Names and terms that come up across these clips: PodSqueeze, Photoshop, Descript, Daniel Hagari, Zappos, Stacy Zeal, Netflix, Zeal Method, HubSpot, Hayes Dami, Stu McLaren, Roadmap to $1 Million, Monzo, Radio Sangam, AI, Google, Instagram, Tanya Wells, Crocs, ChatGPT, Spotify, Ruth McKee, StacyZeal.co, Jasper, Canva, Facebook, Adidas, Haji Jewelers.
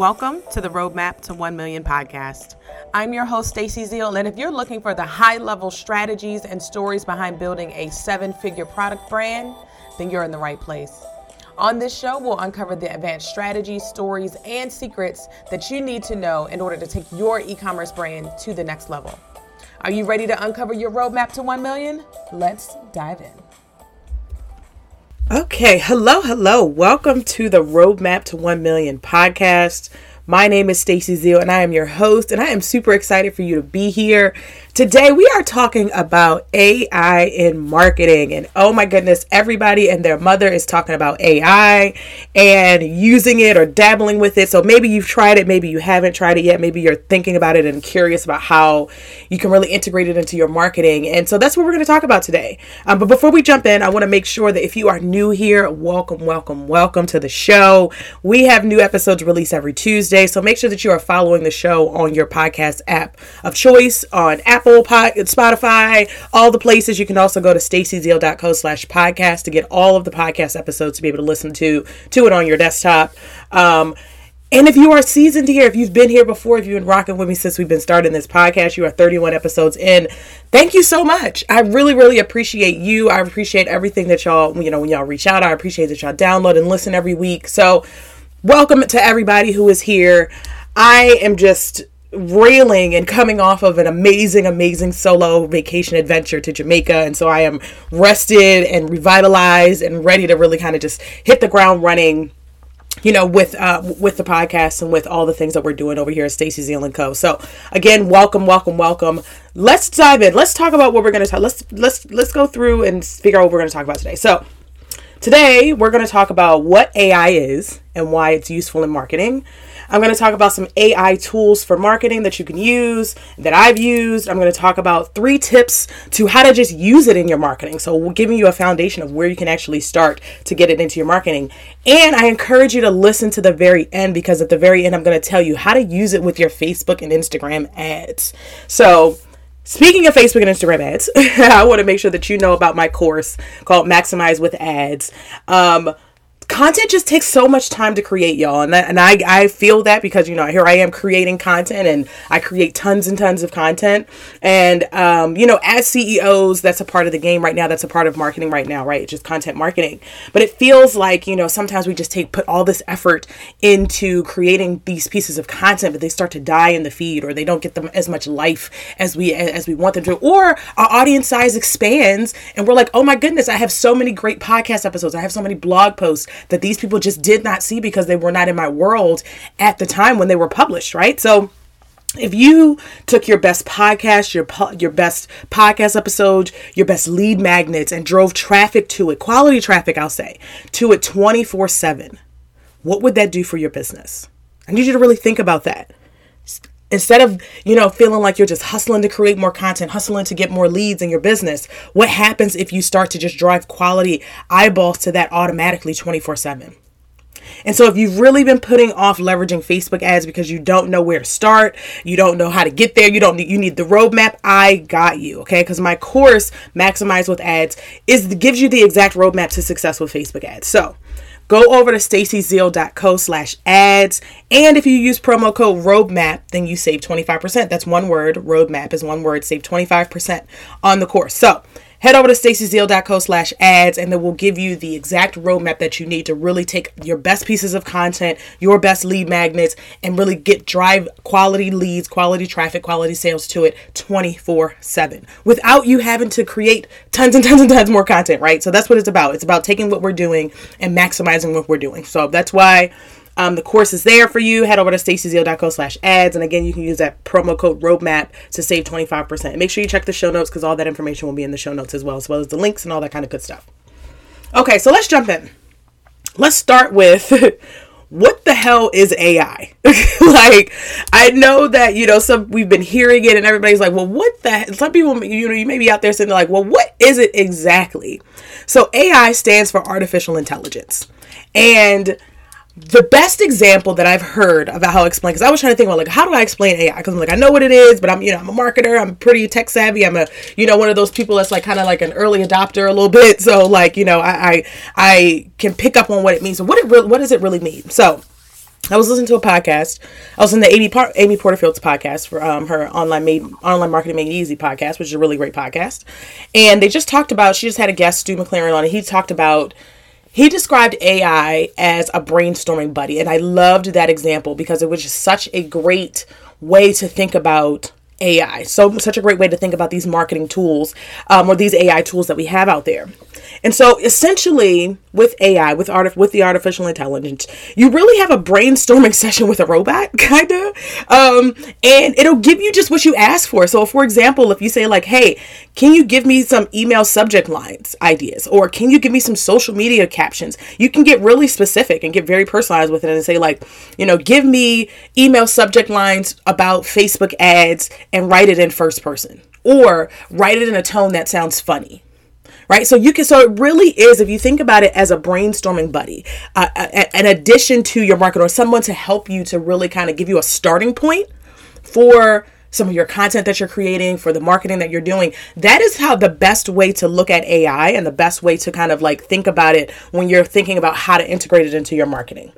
Welcome to the Roadmap to $1 Million podcast. I'm your host, Stacy Zeal, and if you're looking for the high-level strategies and stories behind building a seven-figure product brand, then you're in the right place. On this show, we'll uncover the advanced strategies, stories, and secrets that you need to know in order to take your e-commerce brand to the next level. Are you ready to uncover your roadmap to $1 million? Let's dive in. Okay, hello. Welcome to the Roadmap to $1 Million podcast. My name is Stacy Zeal and I am your host, and I am super excited for you to be here. Today we are talking about AI in marketing, and oh my goodness, everybody and their mother is talking about AI and using it or dabbling with it. So maybe you've tried it, maybe you haven't tried it yet, maybe you're thinking about it and curious about how you can really integrate it into your marketing. And so that's what we're going to talk about today. But before we jump in, I want to make sure that if you are new here, welcome to the show. We have new episodes released every Tuesday, so make sure that you are following the show on your podcast app of choice on Apple, Spotify, all the places. You can also go to StacyZeal.co/podcast to get all of the podcast episodes to be able to listen to it on your desktop. And if you are seasoned here, if you've been here before, if you've been rocking with me since we've been starting this podcast, you are 31 episodes in. Thank you so much. I really appreciate you. I appreciate everything that y'all, you know, when y'all reach out. I appreciate that y'all download and listen every week. So welcome to everybody who is here. I am just railing and coming off of an amazing solo vacation adventure to Jamaica, and so I am rested and revitalized and ready to really kind of just hit the ground running, you know, with the podcast and with all the things that we're doing over here at Stacy Zeal & Co. So again, welcome. Let's dive in. Let's talk about what we're going to talk. Let's go through and figure out what we're going to talk about today. So today we're going to talk about what AI is and why it's useful in marketing. I'm going to talk about some AI tools for marketing that you can use, that I've used. I'm going to talk about 3 tips to how to just use it in your marketing. So we're giving you a foundation of where you can actually start to get it into your marketing. And I encourage you to listen to the very end, because at the very end, I'm going to tell you how to use it with your Facebook and Instagram ads. So speaking of Facebook and Instagram ads, I want to make sure that you know about my course called Maximize with Ads. Content just takes so much time to create, y'all. And I feel that, because, you know, here I am creating content, and I create tons of content. And, you know, as CEOs, that's a part of the game right now. That's a part of marketing right now, right? It's just content marketing. But it feels like, you know, sometimes we just put all this effort into creating these pieces of content, but they start to die in the feed, or they don't get them as much life as we want them to. Or our audience size expands and we're like, oh my goodness, I have so many great podcast episodes. I have so many blog posts that these people just did not see because they were not in my world at the time when they were published, right? So if you took your best podcast, your best podcast episode, your best lead magnets, and drove traffic to it, quality traffic, I'll say, to it 24/7, what would that do for your business? I need you to really think about that. Instead of, you know, feeling like you're just hustling to create more content, hustling to get more leads in your business, what happens if you start to just drive quality eyeballs to that automatically 24/7? And so if you've really been putting off leveraging Facebook ads because you don't know where to start, you don't know how to get there, you need the roadmap, I got you, okay? Because my course, Maximize with Ads, gives you the exact roadmap to success with Facebook ads. So go over to stacyzeal.co/ads. And if you use promo code roadmap, then you save 25%. That's one word. Roadmap is one word. Save 25% on the course. So head over to stacyzeal.co/ads, and then we'll give you the exact roadmap that you need to really take your best pieces of content, your best lead magnets, and really drive quality leads, quality traffic, quality sales to it 24/7 without you having to create tons more content, right? So that's what it's about. It's about taking what we're doing and maximizing what we're doing. So that's why the course is there for you. Head over to stacyzeal.co/ads. And again, you can use that promo code roadmap to save 25%. And make sure you check the show notes, because all that information will be in the show notes as well as the links and all that kind of good stuff. Okay, so let's jump in. Let's start with what the hell is AI? Like, I know that, you know, we've been hearing it and everybody's like, well, what the hell? Some people, you know, you may be out there saying, like, well, what is it exactly? So AI stands for artificial intelligence. And the best example that I've heard about how to explain, because I was trying to think about, like, how do I explain AI? Because I'm like, I know what it is, but I'm a marketer. I'm pretty tech savvy. I'm one of those people that's like kind of like an early adopter a little bit. So, like, you know, I can pick up on what it means. So what does it really mean? So I was listening to a podcast. I was in the Amy Porterfield's podcast for her Online Marketing Made Easy podcast, which is a really great podcast. And they just talked about, she just had a guest, Stu McLaren, on, and he talked about, he described AI as a brainstorming buddy. And I loved that example because it was just such a great way to think about AI. Such a great way to think about these marketing tools, or these AI tools that we have out there. And so essentially with AI, with the artificial intelligence, you really have a brainstorming session with a robot, kind of. And it'll give you just what you ask for. So for example, if you say like, hey, can you give me some email subject lines ideas, or can you give me some social media captions? You can get really specific and get very personalized with it and say like, you know, give me email subject lines about Facebook ads and write it in first person, or write it in a tone that sounds funny, right? So it really is, if you think about it as a brainstorming buddy, an addition to your marketer, or someone to help you to really kind of give you a starting point for some of your content that you're creating, for the marketing that you're doing. That is how the best way to look at AI and the best way to kind of like think about it when you're thinking about how to integrate it into your marketing.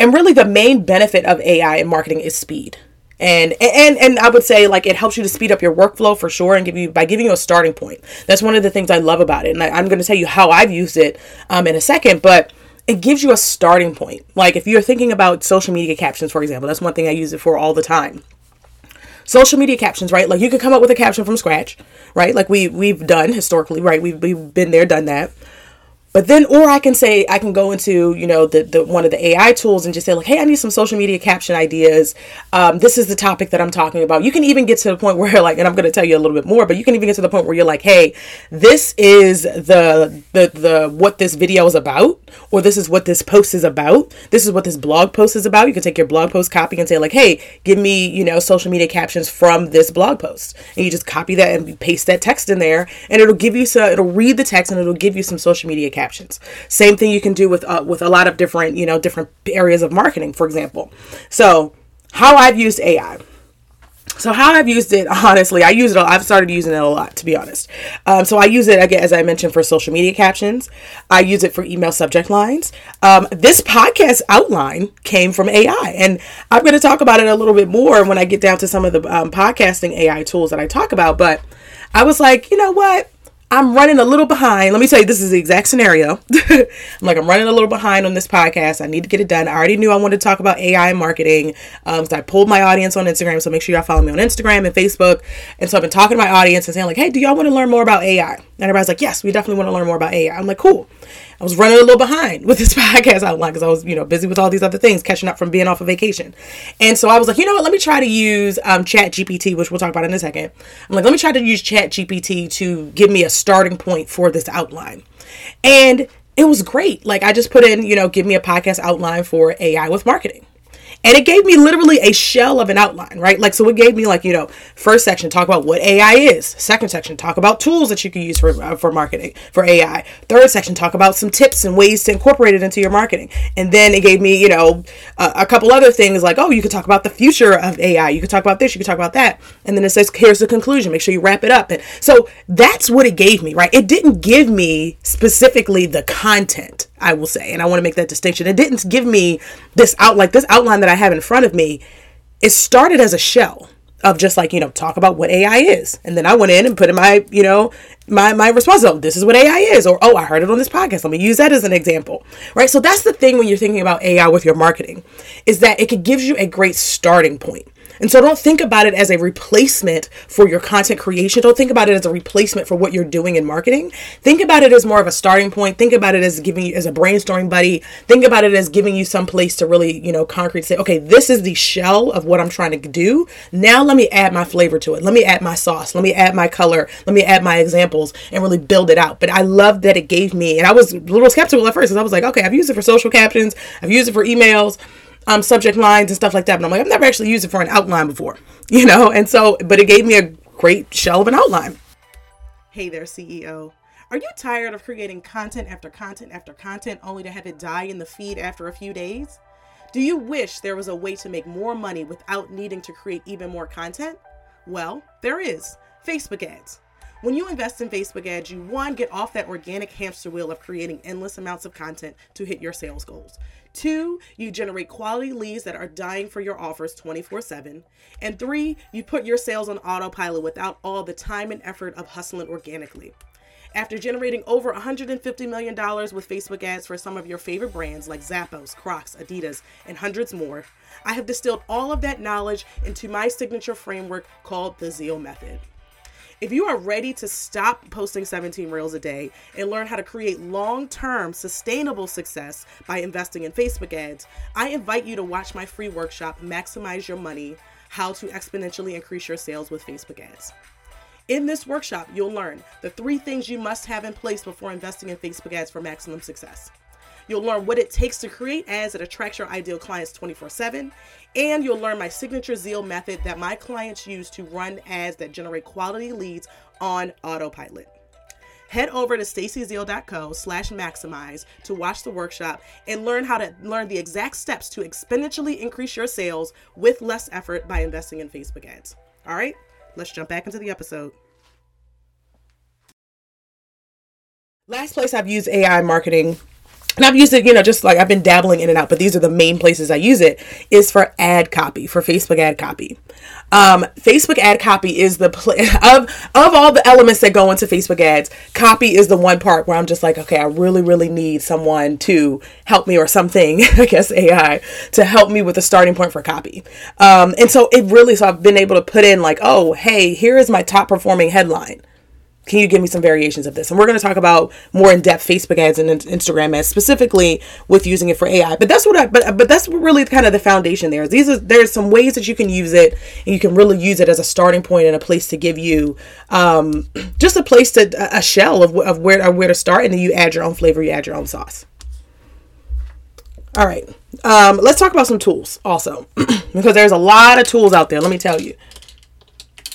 And really the main benefit of AI in marketing is speed. And I would say like it helps you to speed up your workflow for sure, and by giving you a starting point. That's one of the things I love about it. And I'm going to tell you how I've used it in a second, but it gives you a starting point. Like if you're thinking about social media captions, for example, that's one thing I use it for all the time. Social media captions, right? Like you could come up with a caption from scratch, right? Like we've done historically, right? We've been there, done that. But then, or I can go into, you know, the one of the AI tools and just say like, hey, I need some social media caption ideas. This is the topic that I'm talking about. You can even get to the point where like, and I'm going to tell you a little bit more, but you can even get to the point where you're like, hey, this is the what this video is about, or this is what this post is about. This is what this blog post is about. You can take your blog post copy and say like, hey, give me, you know, social media captions from this blog post. And you just copy that and paste that text in there, and it'll read the text and it'll give you some social media captions. Same thing you can do with a lot of different, you know, different areas of marketing, for example. So how I've used AI. So how I've used it, honestly, I've started using it a lot, to be honest. So I use it, again, as I mentioned, for social media captions. I use it for email subject lines. This podcast outline came from AI, and I'm going to talk about it a little bit more when I get down to some of the podcasting AI tools that I talk about. But I was like, you know what? I'm running a little behind. Let me tell you, this is the exact scenario. I'm running a little behind on this podcast. I need to get it done. I already knew I wanted to talk about AI and marketing. So I pulled my audience on Instagram. So make sure y'all follow me on Instagram and Facebook. And so I've been talking to my audience and saying like, hey, do y'all want to learn more about AI? And everybody's like, yes, we definitely want to learn more about AI. I'm like, cool. I was running a little behind with this podcast outline because I was, you know, busy with all these other things, catching up from being off of vacation. And so I was like, you know what, let me try to use ChatGPT, which we'll talk about in a second. I'm like, let me try to use ChatGPT to give me a starting point for this outline. And it was great. Like I just put in, you know, give me a podcast outline for AI with marketing. And it gave me literally a shell of an outline, right? Like, so it gave me like, you know, first section, talk about what AI is. Second section, talk about tools that you can use for marketing, for AI. Third section, talk about some tips and ways to incorporate it into your marketing. And then it gave me, you know, a couple other things like, oh, you could talk about the future of AI. You could talk about this, you could talk about that. And then it says, here's the conclusion. Make sure you wrap it up. And so that's what it gave me, right? It didn't give me specifically the content, I will say. And I want to make that distinction. It didn't give me this outline that I have in front of me. It started as a shell of just like, you know, talk about what AI is. And then I went in and put in my, you know, my response. Oh, this is what AI is. Or, oh, I heard it on this podcast. Let me use that as an example, right? So that's the thing when you're thinking about AI with your marketing, is that it gives you a great starting point. And so don't think about it as a replacement for your content creation. Don't think about it as a replacement for what you're doing in marketing. Think about it as more of a starting point. Think about it as giving you as a brainstorming buddy. Think about it as giving you some place to really, you know, concrete say, okay, this is the shell of what I'm trying to do. Now let me add my flavor to it. Let me add my sauce. Let me add my color. Let me add my examples and really build it out. But I love that it gave me, and I was a little skeptical at first because I was like, okay, I've used it for social captions. I've used it for emails. Subject lines and stuff like that. But I'm like, I've never actually used it for an outline before, you know? And so, but it gave me a great shell of an outline. Hey there, CEO. Are you tired of creating content after content after content only to have it die in the feed after a few days? Do you wish there was a way to make more money without needing to create even more content? Well, there is. Facebook ads. When you invest in Facebook ads, you one, get off that organic hamster wheel of creating endless amounts of content to hit your sales goals. Two, you generate quality leads that are dying for your offers 24/7. And three, you put your sales on autopilot without all the time and effort of hustling organically. After generating over $150 million with Facebook ads for some of your favorite brands like Zappos, Crocs, Adidas, and hundreds more, I have distilled all of that knowledge into my signature framework called the Zeal Method. If you are ready to stop posting 17 reels a day and learn how to create long-term sustainable success by investing in Facebook ads, I invite you to watch my free workshop, Maximize Your Money, How to Exponentially Increase Your Sales with Facebook Ads. In this workshop, you'll learn the three things you must have in place before investing in Facebook ads for maximum success. You'll learn what it takes to create ads that attract your ideal clients 24/7. And you'll learn my signature Zeal method that my clients use to run ads that generate quality leads on autopilot. Head over to StacyZeal.co/maximize to watch the workshop and learn how to learn the exact steps to exponentially increase your sales with less effort by investing in Facebook ads. All right, let's jump back into the episode. Last place I've used AI marketing, and I've used it, just like I've been dabbling in and out, but these are the main places I use it, is for ad copy, for Facebook ad copy. Facebook ad copy is the place of all the elements that go into Facebook ads. Copy is the one part where I'm just like, okay, I really, really need someone to help me or something, I guess AI, to help me with the starting point for copy. So I've been able to put in like, oh, hey, here is my top performing headline. Can you give me some variations of this? And we're going to talk about more in-depth Facebook ads and Instagram ads specifically with using it for AI. But that's what that's really kind of the foundation there. There's some ways that you can use it, and you can really use it as a starting point and a place to give you just a place to a shell of where to start, and then you add your own flavor, you add your own sauce. All right, let's talk about some tools also because there's a lot of tools out there. Let me tell you.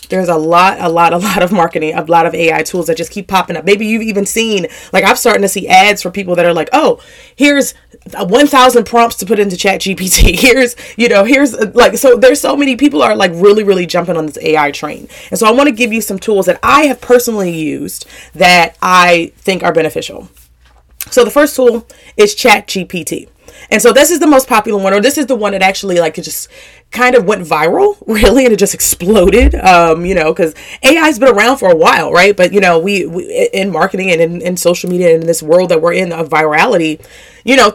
There's a lot of marketing, a lot of AI tools that just keep popping up. Maybe you've even seen, like I'm starting to see ads for people that are like, oh, here's 1,000 prompts to put into ChatGPT. So there's so many people are like really, really jumping on this AI train. And so I want to give you some tools that I have personally used that I think are beneficial. So the first tool is ChatGPT. And so this is the most popular one, or this is the one that actually like it just kind of went viral, really, and it just exploded, because AI's been around for a while, right? But, we in marketing and in social media and in this world that we're in of virality,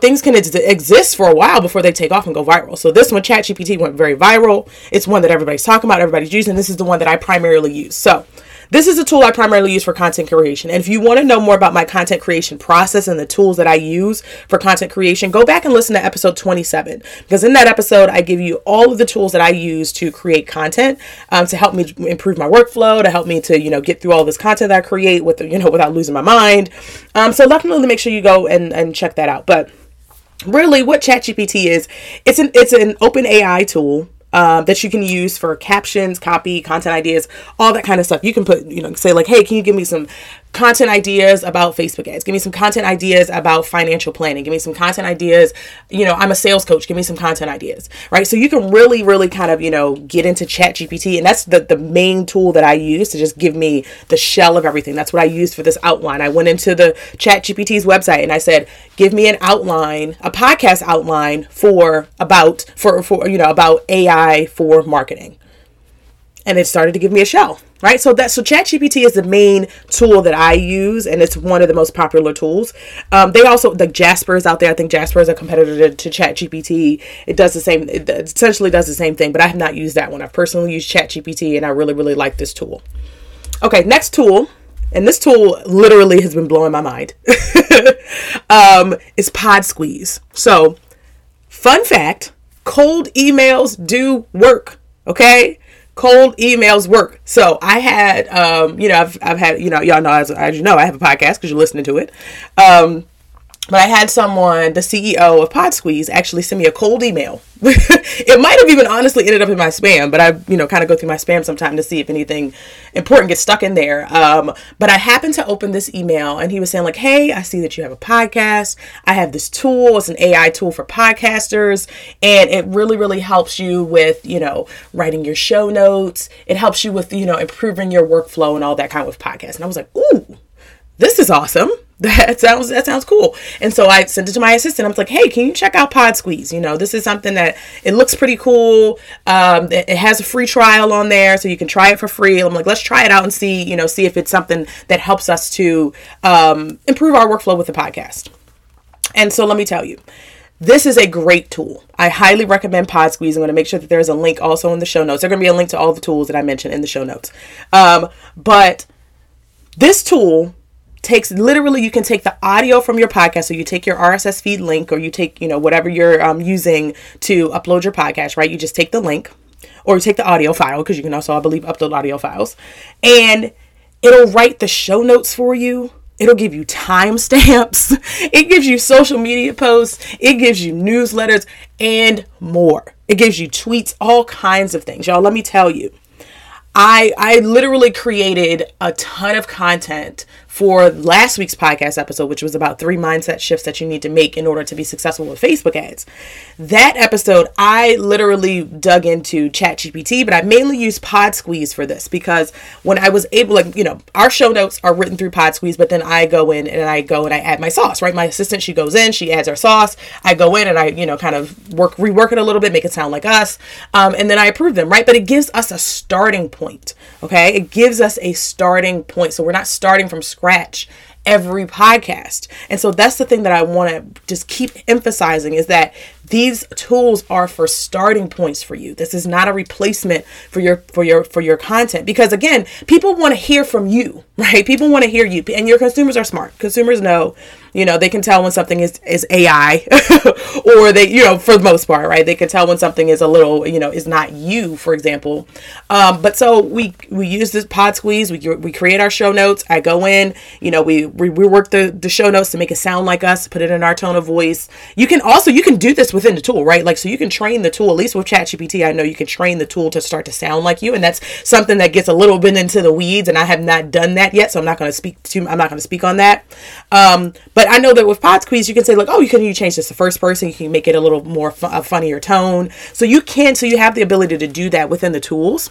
things can exist for a while before they take off and go viral. So this one, ChatGPT, went very viral. It's one that everybody's talking about, everybody's using. This is the one that I primarily use. So this is a tool I primarily use for content creation. And if you want to know more about my content creation process and the tools that I use for content creation, go back and listen to episode 27, because in that episode, I give you all of the tools that I use to create content, to help me improve my workflow, to help me to, get through all this content that I create with, without losing my mind. So definitely make sure you go and check that out. But really what ChatGPT is, it's an open AI tool. That you can use for captions, copy, content ideas, all that kind of stuff. You can put, say like, hey, can you give me some content ideas about Facebook ads? Give me some content ideas about financial planning. Give me some content ideas. I'm a sales coach. Give me some content ideas, right? So you can really, really kind of, get into ChatGPT. And that's the main tool that I use to just give me the shell of everything. That's what I used for this outline. I went into the ChatGPT's website and I said, give me an outline, a podcast outline about AI for marketing. And it started to give me a shell, right? So ChatGPT is the main tool that I use, and it's one of the most popular tools. They also, like Jasper is out there. I think Jasper is a competitor to ChatGPT. It does the same, it essentially does the same thing, but I have not used that one. I've personally used ChatGPT, and I really, really like this tool. Okay, next tool, and this tool literally has been blowing my mind, is PodSqueeze. So, fun fact, cold emails do work. Okay. Cold emails work. So I had, I've had, y'all know, as you know, I have a podcast because you're listening to it. But I had someone, the CEO of PodSqueeze, actually send me a cold email. It might have even honestly ended up in my spam, but I, kind of go through my spam sometime to see if anything important gets stuck in there. But I happened to open this email and he was saying like, hey, I see that you have a podcast. I have this tool. It's an AI tool for podcasters. And it really, really helps you with, writing your show notes. It helps you with, improving your workflow and all that kind of podcast. And I was like, ooh, this is awesome. That sounds cool. And so I sent it to my assistant. I was like, hey, can you check out PodSqueeze? This is something that it looks pretty cool. It has a free trial on there, so you can try it for free. I'm like, let's try it out and see if it's something that helps us to improve our workflow with the podcast. And so let me tell you, this is a great tool. I highly recommend PodSqueeze. I'm going to make sure that there's a link also in the show notes. There's going to be a link to all the tools that I mentioned in the show notes. But this tool takes literally, you can take the audio from your podcast. So you take your RSS feed link, or you take, whatever you're using to upload your podcast, right? You just take the link, or you take the audio file, because you can also, I believe, upload audio files, and it'll write the show notes for you. It'll give you timestamps. It gives you social media posts. It gives you newsletters and more. It gives you tweets, all kinds of things. Y'all, let me tell you, I literally created a ton of content for last week's podcast episode, which was about 3 mindset shifts that you need to make in order to be successful with Facebook ads. That episode, I literally dug into ChatGPT, but I mainly used PodSqueeze for this, because when I was able, our show notes are written through PodSqueeze, but then I go in and I add my sauce, right? My assistant, she goes in, she adds her sauce. I go in and I, kind of rework it a little bit, make it sound like us. And then I approve them, right? But it gives us a starting point. Okay. It gives us a starting point. So we're not starting from scratch every podcast. And so that's the thing that I want to just keep emphasizing, is that these tools are for starting points for you. This is not a replacement for your content, because again, people want to hear from you, right? People want to hear you, and your consumers are smart. Consumers know, they can tell when something is AI or they, for the most part, right? They can tell when something is a little, is not you, for example. But so we use this PodSqueeze, we create our show notes. I go in, we rework the show notes to make it sound like us, put it in our tone of voice. You can do this within the tool, right? Like, so you can train the tool, at least with ChatGPT, I know you can train the tool to start to sound like you. And that's something that gets a little bit into the weeds, and I have not done that yet. So I'm not going to speak on that. But I know that with PodSqueeze, you can say like, oh, you change this to first person. You can make it a little more a funnier tone. So you have the ability to do that within the tools.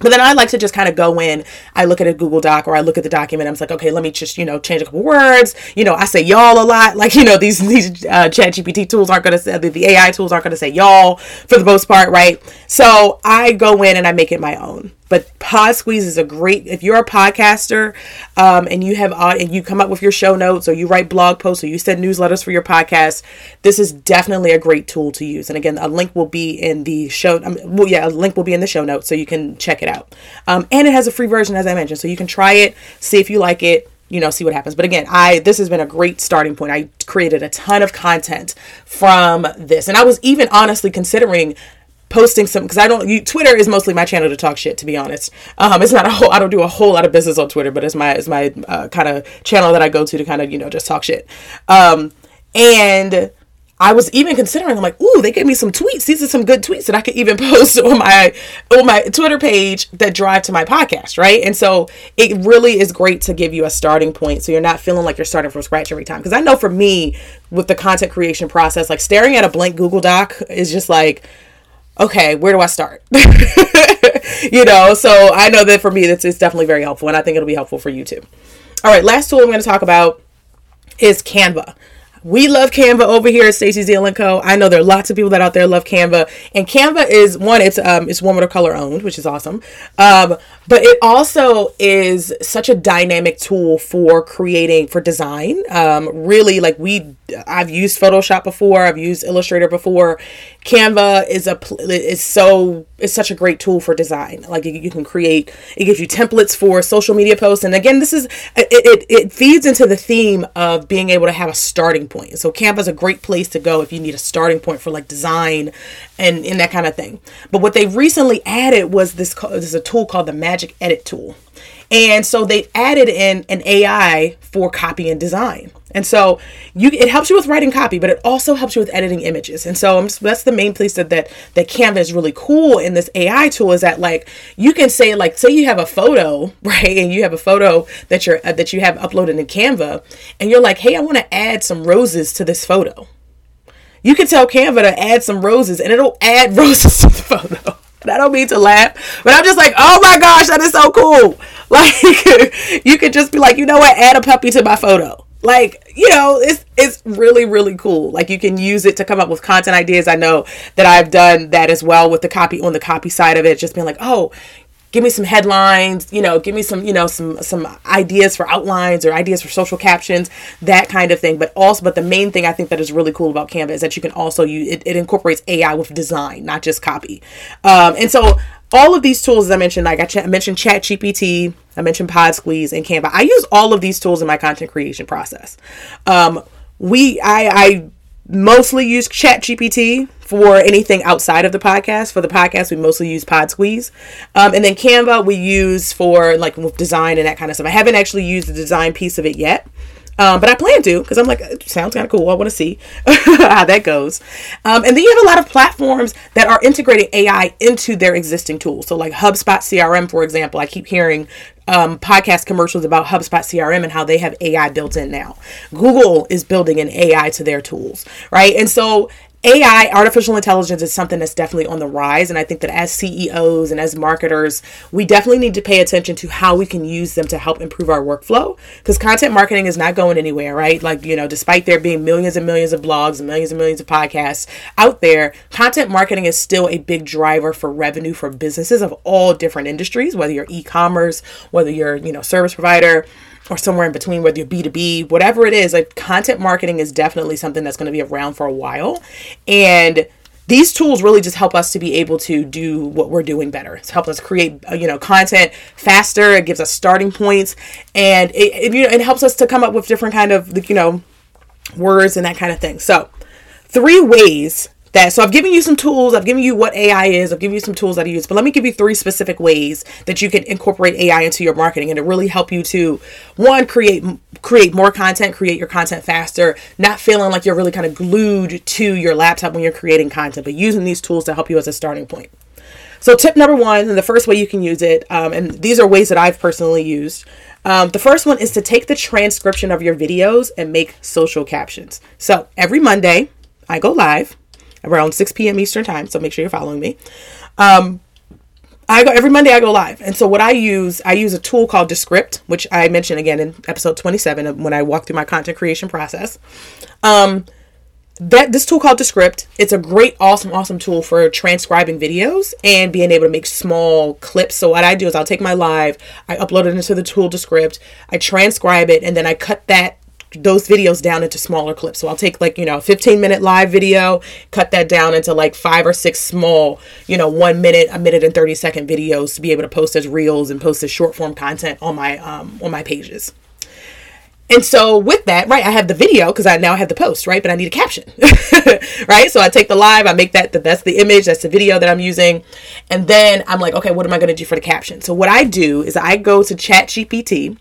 But then I like to just kind of go in, I look at a Google Doc, or I look at the document, I'm like, okay, let me just, change a couple words. I say y'all a lot. Like, these ChatGPT tools aren't going to say, the AI tools aren't going to say y'all for the most part, right? So I go in and I make it my own. But PodSqueeze is a great, if you're a podcaster and you have and you come up with your show notes, or you write blog posts, or you send newsletters for your podcast, this is definitely a great tool to use. And again, a link will be in the show. A link will be in the show notes, so you can check it out. And it has a free version, as I mentioned, so you can try it, see if you like it. See what happens. But again, this has been a great starting point. I created a ton of content from this, and I was even honestly considering posting some, because Twitter is mostly my channel to talk shit, to be honest. It's not I don't do a whole lot of business on Twitter, but it's my kind of channel that I go to kind of, just talk shit. And I was even considering, I'm like, ooh, they gave me some tweets. These are some good tweets that I could even post on my Twitter page that drive to my podcast, right? And so it really is great to give you a starting point, so you're not feeling like you're starting from scratch every time. Because I know for me, with the content creation process, like staring at a blank Google Doc is just like, okay, where do I start? So I know that for me, it's definitely very helpful, and I think it'll be helpful for you too. All right, last tool I'm going to talk about is Canva. We love Canva over here at StacyZeal.co. I know there are lots of people that out there love Canva, and Canva is one, it's woman of color owned, which is awesome. But it also is such a dynamic tool for creating, for design. Really, like I've used Photoshop before, I've used Illustrator before. Canva is such a great tool for design. Like you can create, it gives you templates for social media posts. And again, it feeds into the theme of being able to have a starting point. So Canva is a great place to go if you need a starting point for like design and that kind of thing. But what they recently added was this is a tool called the Magic Edit tool. And so they added in an AI for copy and design. And so it helps you with writing copy, but it also helps you with editing images. And so that's the main place that Canva is really cool in this AI tool, is that like you can say, like, say you have a photo, right? And you have a photo that you have uploaded in Canva, and you're like, hey, I want to add some roses to this photo. You can tell Canva to add some roses, and it'll add roses to the photo. And I don't mean to laugh, but I'm just like, oh my gosh, that is so cool. Like you could just be like, you know what? Add a puppy to my photo. Like, you know, it's really, really cool. Like you can use it to come up with content ideas. I know that I've done that as well with the copy, on the copy side of it, just being like, oh, give me some headlines, you know, give me some, you know, some ideas for outlines or ideas for social captions, that kind of thing. But the main thing I think that is really cool about Canva is that you can also use it incorporates AI with design, not just copy. And so all of these tools, as I mentioned, like I mentioned ChatGPT, I mentioned PodSqueeze and Canva. I use all of these tools in my content creation process. I mostly use ChatGPT for anything outside of the podcast. For the podcast, we mostly use PodSqueeze. And then Canva we use for like with design and that kind of stuff. I haven't actually used the design piece of it yet. But I plan to, because I'm like, it sounds kind of cool. I want to see how that goes. And then you have a lot of platforms that are integrating AI into their existing tools. So like HubSpot CRM, for example, I keep hearing podcast commercials about HubSpot CRM and how they have AI built in now. Google is building an AI to their tools, right? And so AI, artificial intelligence, is something that's definitely on the rise. And I think that as CEOs and as marketers, we definitely need to pay attention to how we can use them to help improve our workflow, because content marketing is not going anywhere, right? Like, you know, despite there being millions and millions of blogs and millions of podcasts out there, content marketing is still a big driver for revenue for businesses of all different industries, whether you're e-commerce, whether you're, you know, service provider, or somewhere in between, whether you're B2B, whatever it is, like content marketing is definitely something that's going to be around for a while. And these tools really just help us to be able to do what we're doing better. It's helped us create, you know, content faster. It gives us starting points, and it helps us to come up with different kind of, you know, words and that kind of thing. So three ways that, so I've given you some tools, I've given you what AI is, I've given you some tools that I use, but let me give you three specific ways that you can incorporate AI into your marketing and to really help you to, one, create more content, create your content faster, not feeling like you're really kind of glued to your laptop when you're creating content, but using these tools to help you as a starting point. So tip number one, and the first way you can use it, and these are ways that I've personally used. The first one is to take the transcription of your videos and make social captions. So every Monday, I go live around 6 p.m. Eastern time. So make sure you're following me. Every Monday I go live. And so what I use a tool called Descript, which I mentioned again in episode 27 when I walk through my content creation process. This tool called Descript, it's a great, awesome tool for transcribing videos and being able to make small clips. So what I do is I'll take my live, I upload it into the tool Descript, I transcribe it, and then I cut those videos down into smaller clips. So I'll take like, you know, a 15-minute live video, cut that down into like 5 or 6 small, you know, 1 minute, a minute and 30-second videos to be able to post as reels and post as short form content on my pages. And so with that, right, I have the video because I now have the post, right? But I need a caption, right? So I take the live, I make that, that's the image, that's the video that I'm using. And then I'm like, okay, what am I going to do for the caption? So what I do is I go to ChatGPT,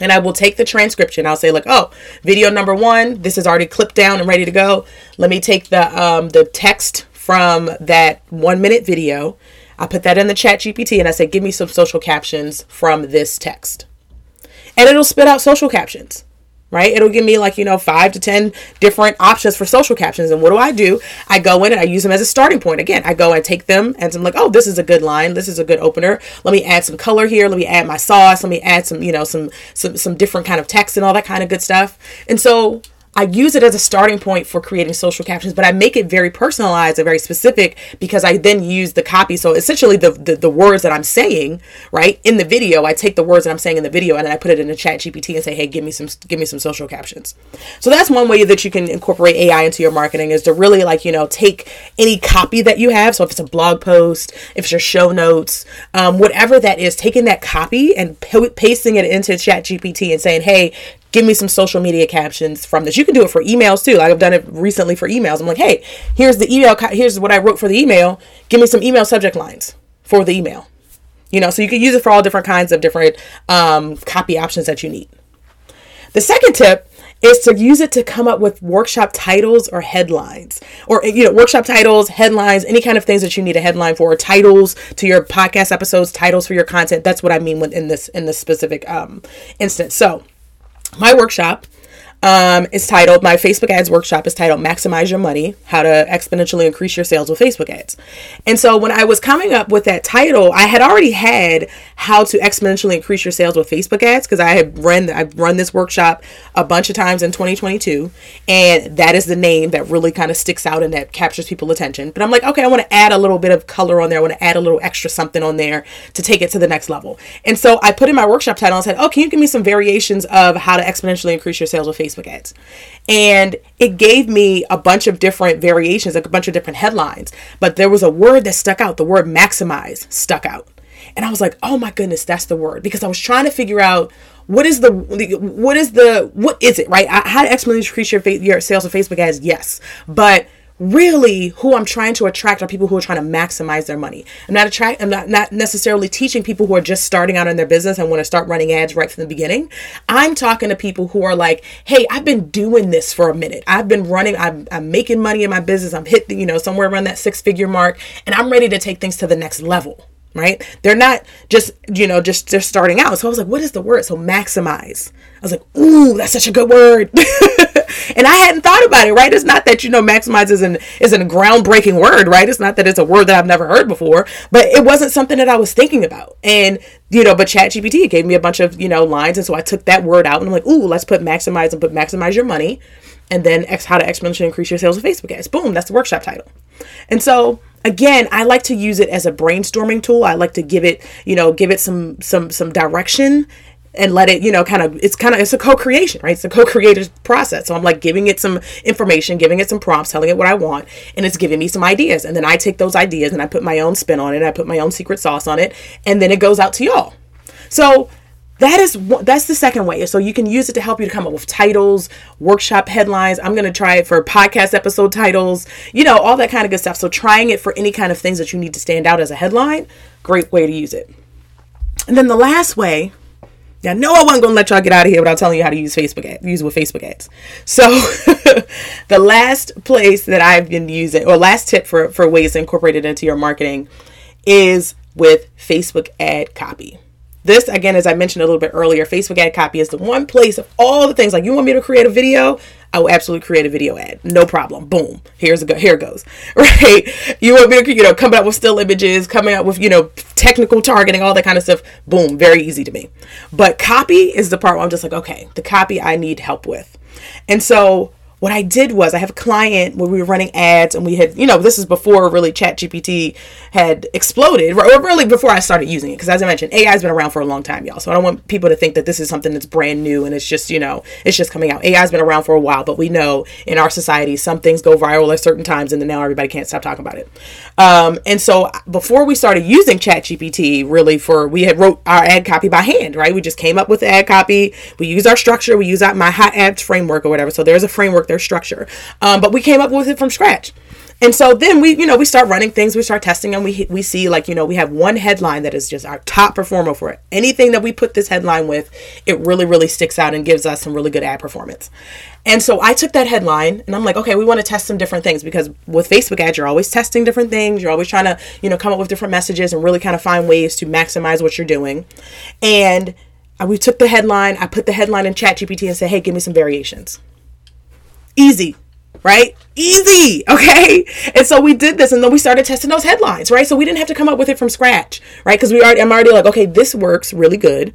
and I will take the transcription. I'll say like, oh, video number 1, this is already clipped down and ready to go. Let me take the text from that 1-minute video. I put that in the ChatGPT and I say, give me some social captions from this text. And it'll spit out social captions, right? It'll give me like, you know, 5 to 10 different options for social captions. And what do? I go in and I use them as a starting point. Again, I go and take them and I'm like, oh, this is a good line. This is a good opener. Let me add some color here. Let me add my sauce. Let me add some, you know, some different kind of text and all that kind of good stuff. And so I use it as a starting point for creating social captions, but I make it very personalized and very specific because I then use the copy. So essentially the words that I'm saying, right, in the video, I take the words that I'm saying in the video and then I put it in the ChatGPT and say, hey, give me some social captions. So that's one way that you can incorporate AI into your marketing, is to really, like, you know, take any copy that you have. So if it's a blog post, if it's your show notes, whatever that is, taking that copy and pasting it into ChatGPT and saying, hey, give me some social media captions from this. You can do it for emails too. Like I've done it recently for emails. I'm like, hey, here's the email. Here's what I wrote for the email. Give me some email subject lines for the email. You know, so you can use it for all different kinds of different copy options that you need. The second tip is to use it to come up with workshop titles or headlines, or, you know, workshop titles, headlines, any kind of things that you need a headline for, titles to your podcast episodes, titles for your content. That's what I mean with in this specific instance. So my workshop is titled, my Facebook ads workshop is titled Maximize Your Money, How to Exponentially Increase Your Sales with Facebook Ads. And so when I was coming up with that title, I had already had how to exponentially increase your sales with Facebook ads, because I've run this workshop a bunch of times in 2022. And that is the name that really kind of sticks out and that captures people's attention. But I'm like, okay, I want to add a little bit of color on there. I want to add a little extra something on there to take it to the next level. And so I put in my workshop title and said, oh, can you give me some variations of how to exponentially increase your sales with Facebook ads? And it gave me a bunch of different variations, like a bunch of different headlines, but there was a word that stuck out. The word maximize stuck out. And I was like, oh my goodness, that's the word, because I was trying to figure out what is it, right? How to exponentially increase your sales with Facebook ads. Yes. But really, who I'm trying to attract are people who are trying to maximize their money. I'm not necessarily teaching people who are just starting out in their business and want to start running ads right from the beginning. I'm talking to people who are like, hey, I've been doing this for a minute. I've been running. I'm making money in my business. I'm hitting, somewhere around that 6-figure mark, and I'm ready to take things to the next level. Right? They're not just, they're starting out. So I was like, what is the word? So maximize. I was like, ooh, that's such a good word. And I hadn't thought about it, right? It's not that, maximize is a groundbreaking word, right? It's not that it's a word that I've never heard before, but it wasn't something that I was thinking about. And, but ChatGPT gave me a bunch of, lines. And so I took that word out and I'm like, ooh, let's put maximize and put maximize your money. And then how to exponentially increase your sales with Facebook ads. Boom, that's the workshop title. And so again, I like to use it as a brainstorming tool. I like to give it some direction and let it, it's a co-creation, right? It's a co-creative process. So I'm like giving it some information, giving it some prompts, telling it what I want, and it's giving me some ideas. And then I take those ideas and I put my own spin on it. I put my own secret sauce on it, and then it goes out to y'all. So that's the second way. So you can use it to help you to come up with titles, workshop headlines. I'm going to try it for podcast episode titles, all that kind of good stuff. So trying it for any kind of things that you need to stand out as a headline, great way to use it. And then the last way, now, no, I wasn't going to let y'all get out of here without telling you how to use it with Facebook ads. So the last place that I've been using, or last tip for ways to incorporate it into your marketing, is with Facebook ad copy. This, again, as I mentioned a little bit earlier, Facebook ad copy is the one place of all the things. Like, you want me to create a video? I will absolutely create a video ad. No problem. Boom. Here it goes. Right? You want me to, come up with still images, coming up with, technical targeting, all that kind of stuff. Boom. Very easy to me. But copy is the part where I'm just like, okay, the copy I need help with. And so what I did was, I have a client where we were running ads, and we had, this is before really ChatGPT had exploded, or really before I started using it. Because as I mentioned, AI has been around for a long time, y'all. So I don't want people to think that this is something that's brand new and it's just, it's just coming out. AI has been around for a while, but we know in our society, some things go viral at certain times, and then now everybody can't stop talking about it. And so before we started using ChatGPT, really we had wrote our ad copy by hand, right? We just came up with the ad copy. We use our structure. We use my hot ads framework or whatever. So there's a framework, their structure, but we came up with it from scratch. And so then we, we start running things, we start testing, and we see, like, we have one headline that is just our top performer for it. Anything that we put this headline with, it really, really sticks out and gives us some really good ad performance. And so I took that headline and I'm like, okay, we want to test some different things, because with Facebook ads, you're always testing different things. You're always trying to, come up with different messages and really kind of find ways to maximize what you're doing. And we took the headline, I put the headline in ChatGPT and said, hey, give me some variations. Easy, right? Easy. Okay. And so we did this, and then we started testing those headlines, right? So we didn't have to come up with it from scratch, right? Because I'm already like, okay, this works really good.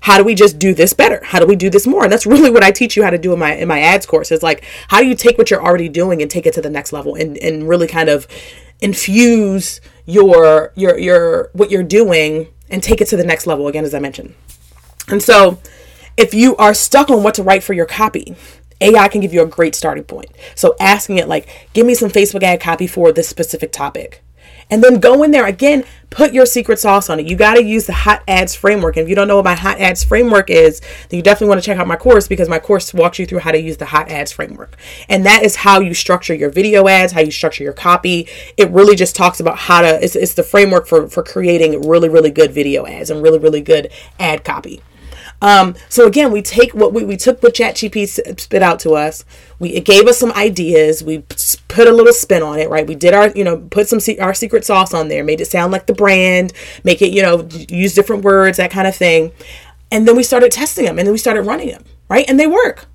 How do we just do this better? How do we do this more? And that's really what I teach you how to do in my ads course. It's like, how do you take what you're already doing and take it to the next level and really kind of infuse your what you're doing and take it to the next level, again, as I mentioned. And so if you are stuck on what to write for your copy, AI can give you a great starting point. So asking it, like, give me some Facebook ad copy for this specific topic. and then go in there again, put your secret sauce on it. You got to use the hot ads framework. And if you don't know what my hot ads framework is, then you definitely want to check out my course, because my course walks you through how to use the hot ads framework. And that is how you structure your video ads, how you structure your copy. It really just talks about how to, it's the framework for creating really, really good video ads and really, really good ad copy. So again, we take what we took what ChatGPT spit out to us. It gave us some ideas. We put a little spin on it, right? We did our, put some our secret sauce on there, made it sound like the brand, make it, use different words, that kind of thing. And then we started testing them, and then we started running them, right? And they work,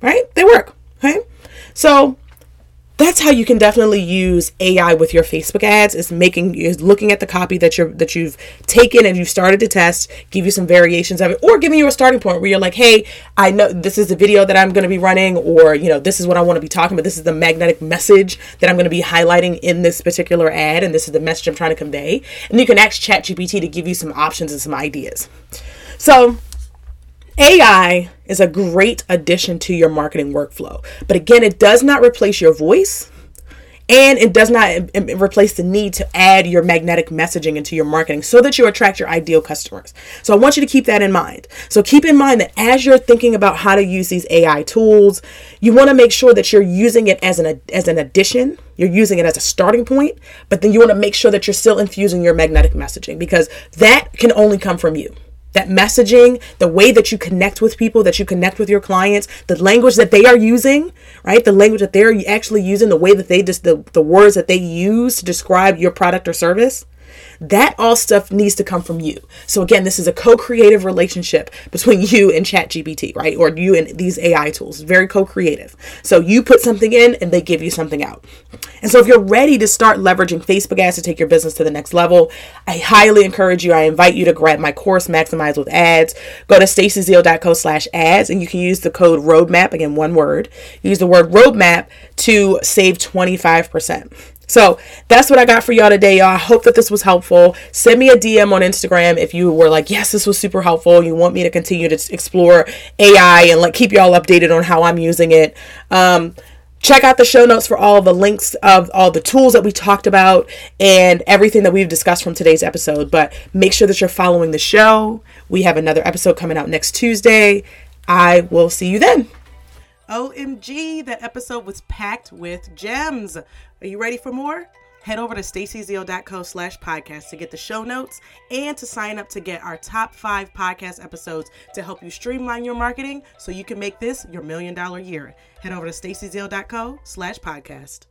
right? They work, okay? So that's how you can definitely use AI with your Facebook ads, is looking at the copy that you've taken and you've started to test, give you some variations of it, or giving you a starting point where you're like, hey, I know this is the video that I'm going to be running, or, this is what I want to be talking about. This is the magnetic message that I'm going to be highlighting in this particular ad. And this is the message I'm trying to convey. And you can ask ChatGPT to give you some options and some ideas. So AI is a great addition to your marketing workflow. But again, it does not replace your voice, and it does not replace the need to add your magnetic messaging into your marketing so that you attract your ideal customers. So I want you to keep that in mind. So keep in mind that as you're thinking about how to use these AI tools, you want to make sure that you're using it as an addition. You're using it as a starting point, but then you want to make sure that you're still infusing your magnetic messaging, because that can only come from you. That messaging, the way that you connect with people, that you connect with your clients, the language that they are using, right? The language that they're actually using, the way that they just, the words that they use to describe your product or service, that all stuff needs to come from you. So again, this is a co-creative relationship between you and ChatGPT, right? Or you and these AI tools, very co-creative. So you put something in and they give you something out. And so if you're ready to start leveraging Facebook ads to take your business to the next level, I highly encourage you, I invite you to grab my course, Maximize with Ads. Go to StacyZeal.co/ads, and you can use the code ROADMAP, again, one word. Use the word ROADMAP to save 25%. So that's what I got for y'all today, y'all. I hope that this was helpful. Send me a DM on Instagram if you were like, yes, this was super helpful. You want me to continue to explore AI and keep y'all updated on how I'm using it. Check out the show notes for all the links of all the tools that we talked about and everything that we've discussed from today's episode. But make sure that you're following the show. We have another episode coming out next Tuesday. I will see you then. OMG, that episode was packed with gems. Are you ready for more? Head over to stacyzeal.co/podcast to get the show notes and to sign up to get our top 5 podcast episodes to help you streamline your marketing so you can make this your $1 million year. Head over to stacyzeal.co/podcast.